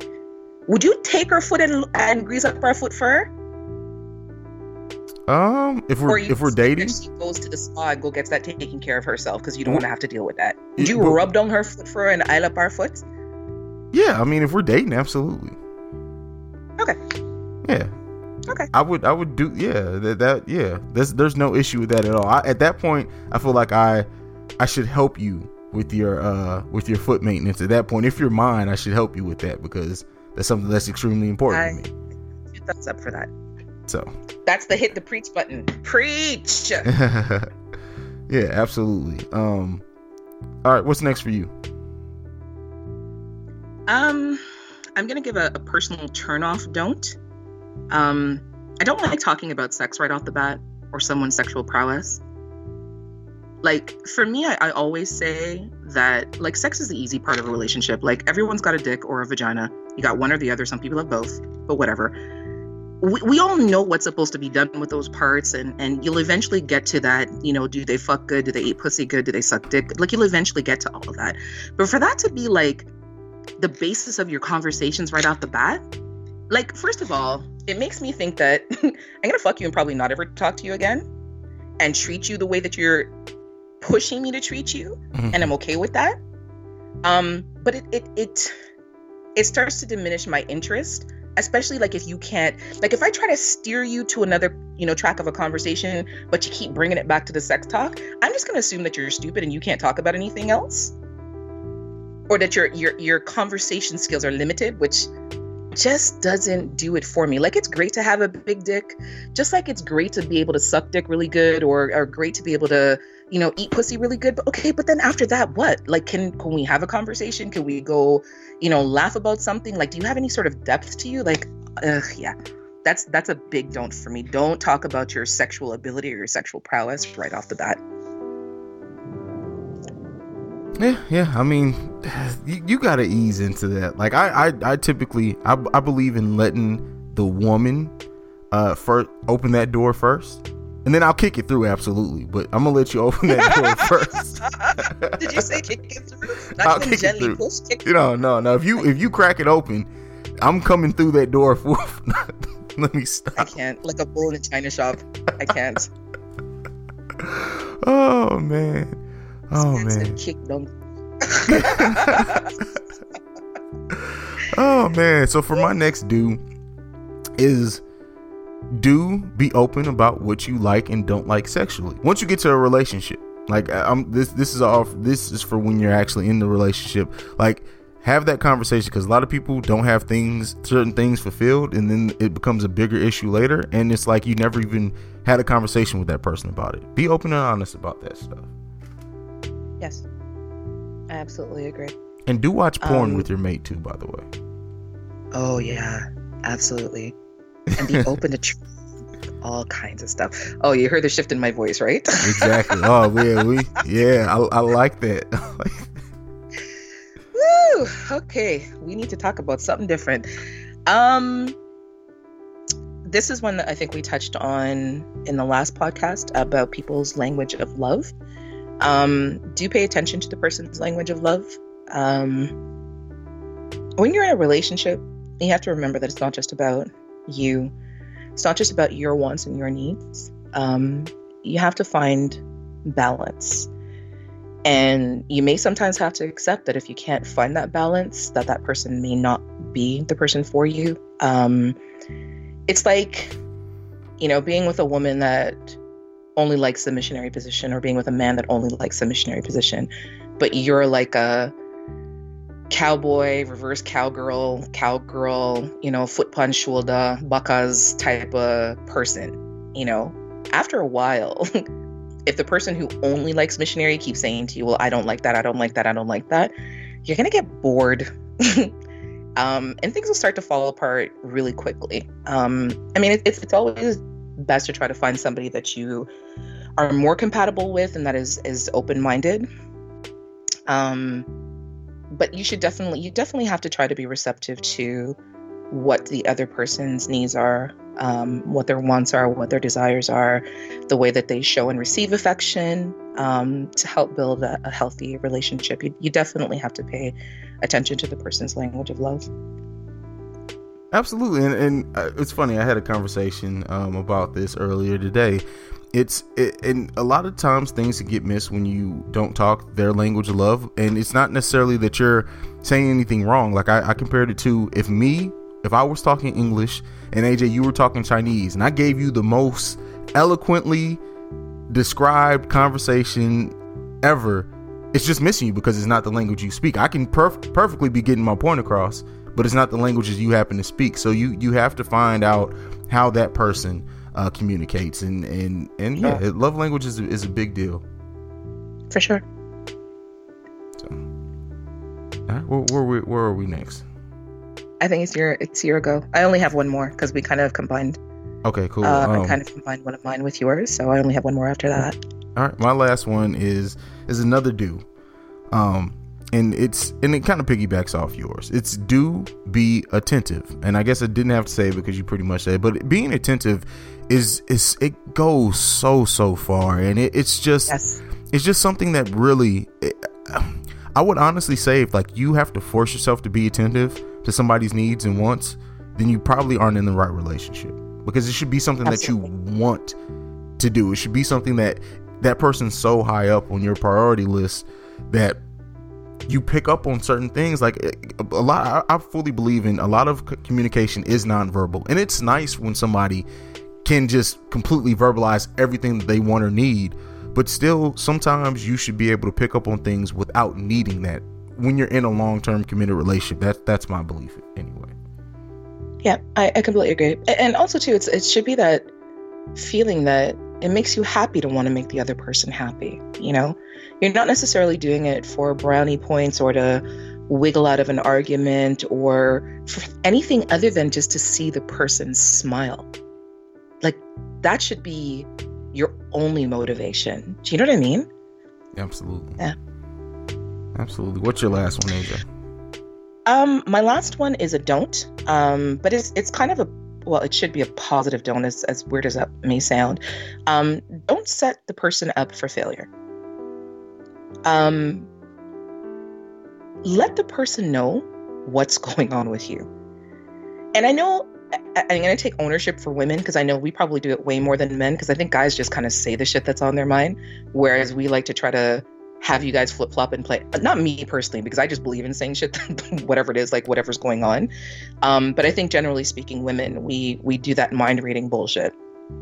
Would you take her foot and, and grease up her foot for her? Um, if we're if we're dating, she goes to the spa and go gets that taken care of herself because you don't want to have to deal with that. Would you but, rub on her foot for her and oil up our foot? Yeah, I mean, if we're dating, absolutely. Okay. Yeah. Okay. I would. I would do. Yeah. That. that yeah. There's. There's no issue with that at all. I, at that point, I feel like I, I should help you with your uh with your foot maintenance. At that point, if you're mine, I should help you with that because that's something that's extremely important I, to me. Two thumbs up for that. So. That's the hit the preach button. Preach. Yeah. Absolutely. Um. All right. What's next for you? Um. I'm going to give a, a personal turn-off don't. Um, I don't like talking about sex right off the bat or someone's sexual prowess. like, for me, I, I always say that, like, sex is the easy part of a relationship. Like, everyone's got a dick or a vagina. You got one or the other. Some people have both, but whatever. We, we all know what's supposed to be done with those parts, and, and you'll eventually get to that, you know, do they fuck good? Do they eat pussy good? Do they suck dick? Like, you'll eventually get to all of that. But for that to be, like, the basis of your conversations right off the bat, like, first of all, it makes me think that I'm gonna fuck you and probably not ever talk to you again and treat you the way that you're pushing me to treat you, mm-hmm. and I'm okay with that. Um, but it, it it it starts to diminish my interest, especially like if you can't, like if I try to steer you to another, you know, track of a conversation, but you keep bringing it back to the sex talk, I'm just gonna assume that you're stupid and you can't talk about anything else, or that your your your conversation skills are limited, which just doesn't do it for me. Like, it's great to have a big dick, just like it's great to be able to suck dick really good, or or great to be able to, you know, eat pussy really good. But okay, but then after that, what? Like, can can we have a conversation? Can we go, you know, laugh about something? Like, do you have any sort of depth to you? Like, ugh, yeah, that's that's a big don't for me. Don't talk about your sexual ability or your sexual prowess right off the bat. Yeah, yeah. I mean, you, you gotta ease into that. Like, I, I, I typically, I, I believe in letting the woman, uh, first open that door first, and then I'll kick it through. Absolutely, but I'm gonna let you open that door first. Did you say kick it through? Not I'll kick it through. Push, kick you know, no, no. If you if you crack it open, I'm coming through that door. For, let me stop. I can't. Like a bull in a china shop. I can't. Oh man. Oh man. Oh man. So for my next do is do be open about what you like and don't like sexually. Once you get to a relationship, like I'm this this is all this is for when you're actually in the relationship. Like, have that conversation, because a lot of people don't have things, certain things fulfilled, and then it becomes a bigger issue later, and it's like you never even had a conversation with that person about it. Be open and honest about that stuff. Yes, I absolutely agree. And do watch porn um, with your mate too, by the way. Oh yeah, absolutely. And be open to tr- all kinds of stuff. Oh, you heard the shift in my voice, right? Exactly. Oh yeah, we yeah, I, I like that. Woo! Okay, we need to talk about something different. Um, this is one that I think we touched on in the last podcast about people's language of love. Um, do pay attention to the person's language of love. Um, when you're in a relationship, you have to remember that it's not just about you. It's not just about your wants and your needs. Um, you have to find balance. And you may sometimes have to accept that if you can't find that balance, that that person may not be the person for you. Um, it's like, you know, being with a woman that only likes the missionary position, or being with a man that only likes the missionary position, but you're like a cowboy, reverse cowgirl, cowgirl, you know, foot punch, shoulder, buckas type of person. You know, after a while, if the person who only likes missionary keeps saying to you, well, I don't like that, I don't like that, I don't like that, you're going to get bored. um, and things will start to fall apart really quickly. Um, I mean, it, it's, it's always best to try to find somebody that you are more compatible with and that is is open-minded, um but you should definitely you definitely have to try to be receptive to what the other person's needs are, um what their wants are, what their desires are, the way that they show and receive affection, um to help build a, a healthy relationship. You, you definitely have to pay attention to the person's language of love. Absolutely. And, and uh, it's funny, I had a conversation um, about this earlier today. It's it, and a lot of times things get missed when you don't talk their language of love. And it's not necessarily that you're saying anything wrong. Like I, I compared it to if me, if I was talking English and A J, you were talking Chinese, and I gave you the most eloquently described conversation ever. It's just missing you because it's not the language you speak. I can perf- perfectly be getting my point across, but it's not the languages you happen to speak. So you, you have to find out how that person uh, communicates. And, and, and yeah, yeah, love language is, is a big deal. For sure. So, all right, where, where, where are we next? I think it's your, it's your go. I only have one more because we kind of combined. Okay, cool. Uh, um, I kind of combined one of mine with yours. So I only have one more after that. All right, my last one is is another do, um, and it's and it kind of piggybacks off yours. It's do be attentive, and I guess I didn't have to say it because you pretty much said it, but being attentive is is it goes so so far, and it, it's just yes. it's just something that really. It, I would honestly say if like you have to force yourself to be attentive to somebody's needs and wants, then you probably aren't in the right relationship, because it should be something Absolutely. That you want to do. It should be something that that person's so high up on your priority list that you pick up on certain things. Like a lot, I fully believe in a lot of communication is nonverbal, and it's nice when somebody can just completely verbalize everything that they want or need. But still, sometimes you should be able to pick up on things without needing that when you're in a long-term committed relationship. That, that's my belief anyway. Yeah, I, I completely agree. And also, too, it's it should be that feeling that it makes you happy to want to make the other person happy. You know, you're not necessarily doing it for brownie points or to wiggle out of an argument or for anything other than just to see the person smile. Like, that should be your only motivation. Do you know what I mean? Absolutely. Yeah. Absolutely. What's your last one, A J? Um, my last one is a don't. Um, but it's it's kind of a well, it should be a positive don't, as, as weird as that may sound. Um, don't set the person up for failure. Um, let the person know what's going on with you. And I know I'm going to take ownership for women, because I know we probably do it way more than men, because I think guys just kind of say the shit that's on their mind, whereas we like to try to have you guys flip-flop and play. Not me personally, because I just believe in saying shit, whatever it is, like whatever's going on. Um, but I think generally speaking, women, we we do that mind-reading bullshit.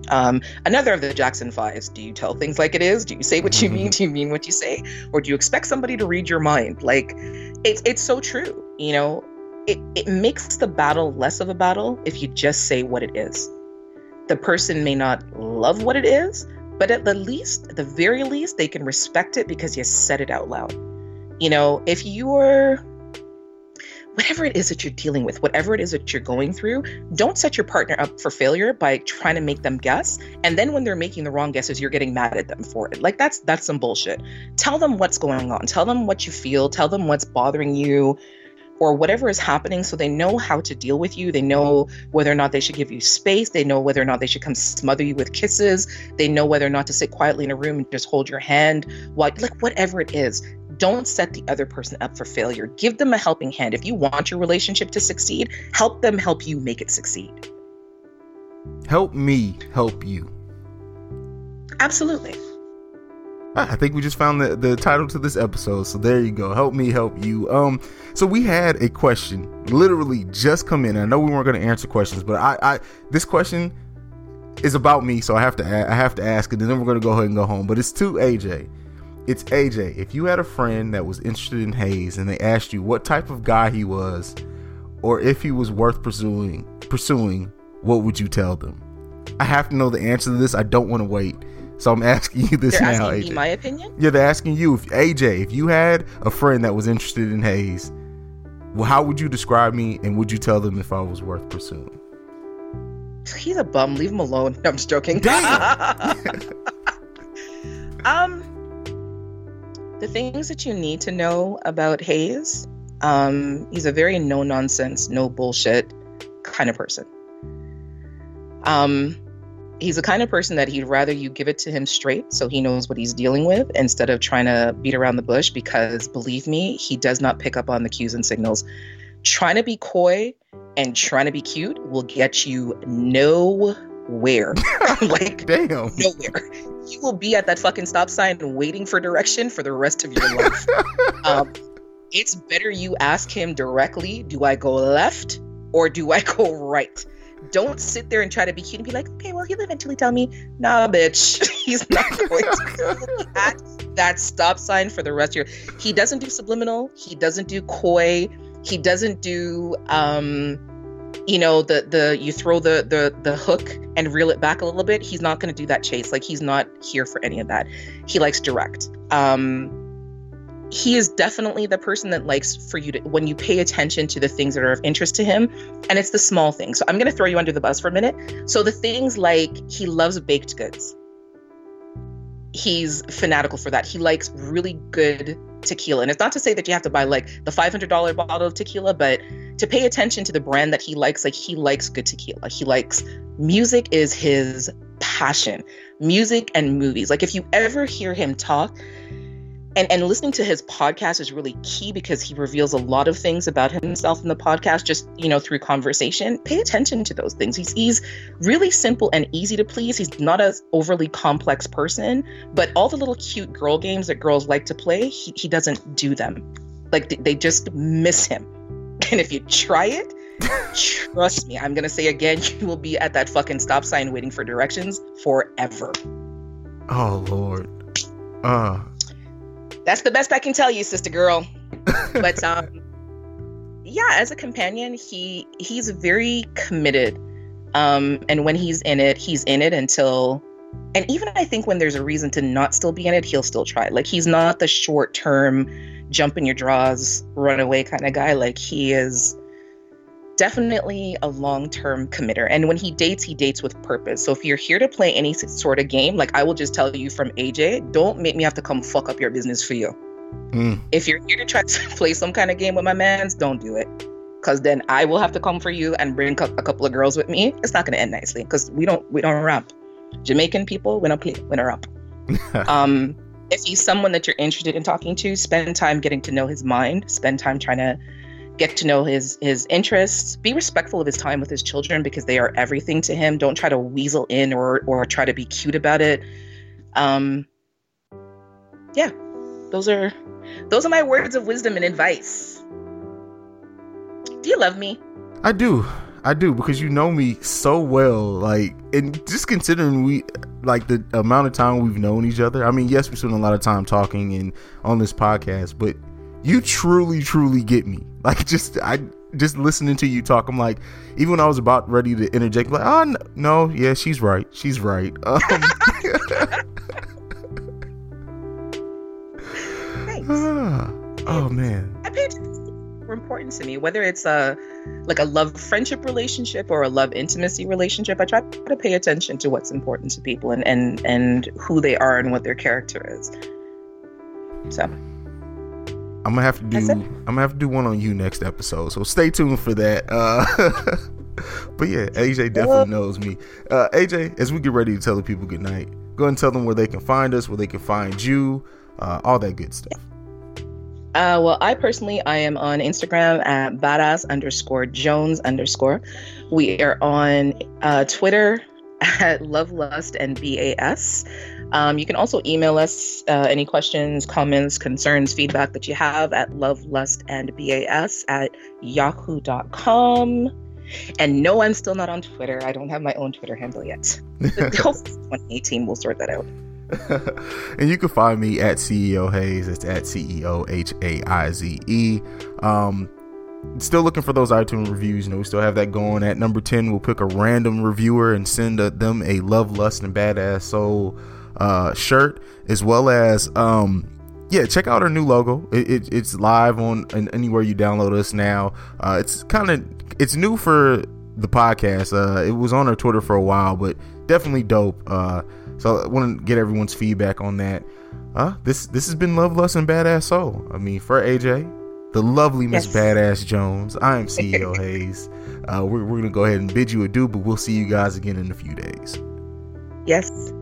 Um, another of the Jackson Fives, do you tell things like it is? Do you say what you mean? Do you mean what you say? Or do you expect somebody to read your mind? Like, it's it's so true, you know? It, it makes the battle less of a battle if you just say what it is. The person may not love what it is, but at the least, at the very least, they can respect it because you said it out loud. You know, if you're, whatever it is that you're dealing with, whatever it is that you're going through, don't set your partner up for failure by trying to make them guess. And then when they're making the wrong guesses, you're getting mad at them for it. Like, that's that's some bullshit. Tell them what's going on. Tell them what you feel. Tell them what's bothering you, or whatever is happening, so they know how to deal with you. They know whether or not they should give you space. They know whether or not they should come smother you with kisses. They know whether or not to sit quietly in a room and just hold your hand. While, like, whatever it is, don't set the other person up for failure. Give them a helping hand. If you want your relationship to succeed, help them help you make it succeed. Help me help you. Absolutely. I think we just found the, the title to this episode. So there you go. Help me help you. Um, so we had a question literally just come in. I know we weren't going to answer questions, but I, I this question is about me, so I have to I have to ask it, and then we're going to go ahead and go home. But it's to A J. It's A J. If you had a friend that was interested in Hayes and they asked you what type of guy he was, or if he was worth pursuing, pursuing, what would you tell them? I have to know the answer to this. I don't want to wait. So I'm asking you this now, A J. They're asking me my opinion? Yeah, they're asking you. If, A J, if you had a friend that was interested in Hayes, well, how would you describe me, and would you tell them if I was worth pursuing? He's a bum. Leave him alone. No, I'm just joking. um, the things that you need to know about Hayes, um, he's a very no-nonsense, no-bullshit kind of person. Um... He's the kind of person that he'd rather you give it to him straight so he knows what he's dealing with, instead of trying to beat around the bush, because believe me, he does not pick up on the cues and signals. Trying to be coy and trying to be cute will get you nowhere. Like, damn. Nowhere. You will be at that fucking stop sign waiting for direction for the rest of your life. um, it's better you ask him directly, do I go left or do I go right? Don't sit there and try to be cute and be like, okay, well, he'll eventually tell me. Nah, bitch. He's not going to be at that stop sign for the rest of your... He doesn't do subliminal. He doesn't do coy. He doesn't do, um, you know, the the you throw the, the, the hook and reel it back a little bit. He's not going to do that chase. Like, he's not here for any of that. He likes direct. Um... He is definitely the person that likes for you to, when you pay attention to the things that are of interest to him, and it's the small things. So I'm going to throw you under the bus for a minute. So the things like, he loves baked goods. he's fanatical for that. He likes really good tequila. And it's not to say that you have to buy like the five hundred dollars bottle of tequila, but to pay attention to the brand that he likes, like he likes good tequila. He likes music is his passion, music and movies. Like if you ever hear him talk, and, and listening to his podcast is really key because he reveals a lot of things about himself in the podcast, just, you know, through conversation. Pay attention to those things. He's, he's really simple and easy to please. He's not an overly complex person, but all the little cute girl games that girls like to play, he, he doesn't do them. Like they just miss him. And if you try it, trust me, I'm going to say again, you will be at that fucking stop sign waiting for directions forever. Oh, Lord. Uh That's the best I can tell you, sister girl. But um, yeah, as a companion, he he's very committed. Um, and when he's in it, he's in it until, and even I think when there's a reason to not still be in it, he'll still try. Like he's not the short term, jump in your drawers, run away kind of guy. Like he is definitely a long-term committer. And when he dates, he dates with purpose. So if you're here to play any sort of game, like I will just tell you from A J, don't make me have to come fuck up your business for you. Mm. If you're here to try to play some kind of game with my mans, don't do it. Because then I will have to come for you and bring a couple of girls with me. It's not going to end nicely because we don't we don't romp. Jamaican people, we don't play, we don't romp. um, if he's someone that you're interested in talking to, spend time getting to know his mind. Spend time trying to get to know his his interests. Be respectful of his time with his children because they are everything to him. Don't try to weasel in or or try to be cute about it. Um, yeah, those are those are my words of wisdom and advice. Do you love me? I do, I do because you know me so well. Like, and just considering we like the amount of time we've known each other. I mean, yes, we spent a lot of time talking and on this podcast, but you truly, truly get me. Like, just I just listening to you talk, I'm like, even when I was about ready to interject, like, oh, no, no yeah, she's right. She's right. Um, Thanks. Ah, oh, man. I paid importance to me, whether it's a, like a love friendship relationship or a love intimacy relationship. I try to pay attention to what's important to people and, and, and who they are and what their character is. So... I'm gonna have to do I'm gonna have to do one on you next episode, so stay tuned for that. Uh but yeah, A J definitely well, knows me. uh A J, as we get ready to tell the people good night, go and tell them where they can find us, where they can find you, uh all that good stuff. Uh well, I personally I am on Instagram at badass underscore jones underscore. We are on uh Twitter at love lust and bas. Um, you can also email us uh, any questions, comments, concerns, feedback that you have at lovelustandbas at yahoo dot com. And no, I'm still not on Twitter. I don't have my own Twitter handle yet. Hopefully twenty eighteen we'll sort that out. And you can find me at C E O Hayes. It's at C E O H A I Z E. Um, still looking for those iTunes reviews. You know, we still have that going. At number ten, we'll pick a random reviewer and send a, them a Love, Lust, and Badass Soul uh shirt, as well as um yeah check out our new logo. It, it, it's live on and anywhere you download us now. Uh it's kind of it's new for the podcast. Uh it was on our Twitter for a while, but definitely dope. Uh so I want to get everyone's feedback on that. uh this this has been Love, Lust, and Badass Soul. I mean, for A J, the lovely Miss yes. Badass Jones, I am C E O Hayes. uh we're, we're gonna go ahead and bid you adieu, but we'll see you guys again in a few days. Yes.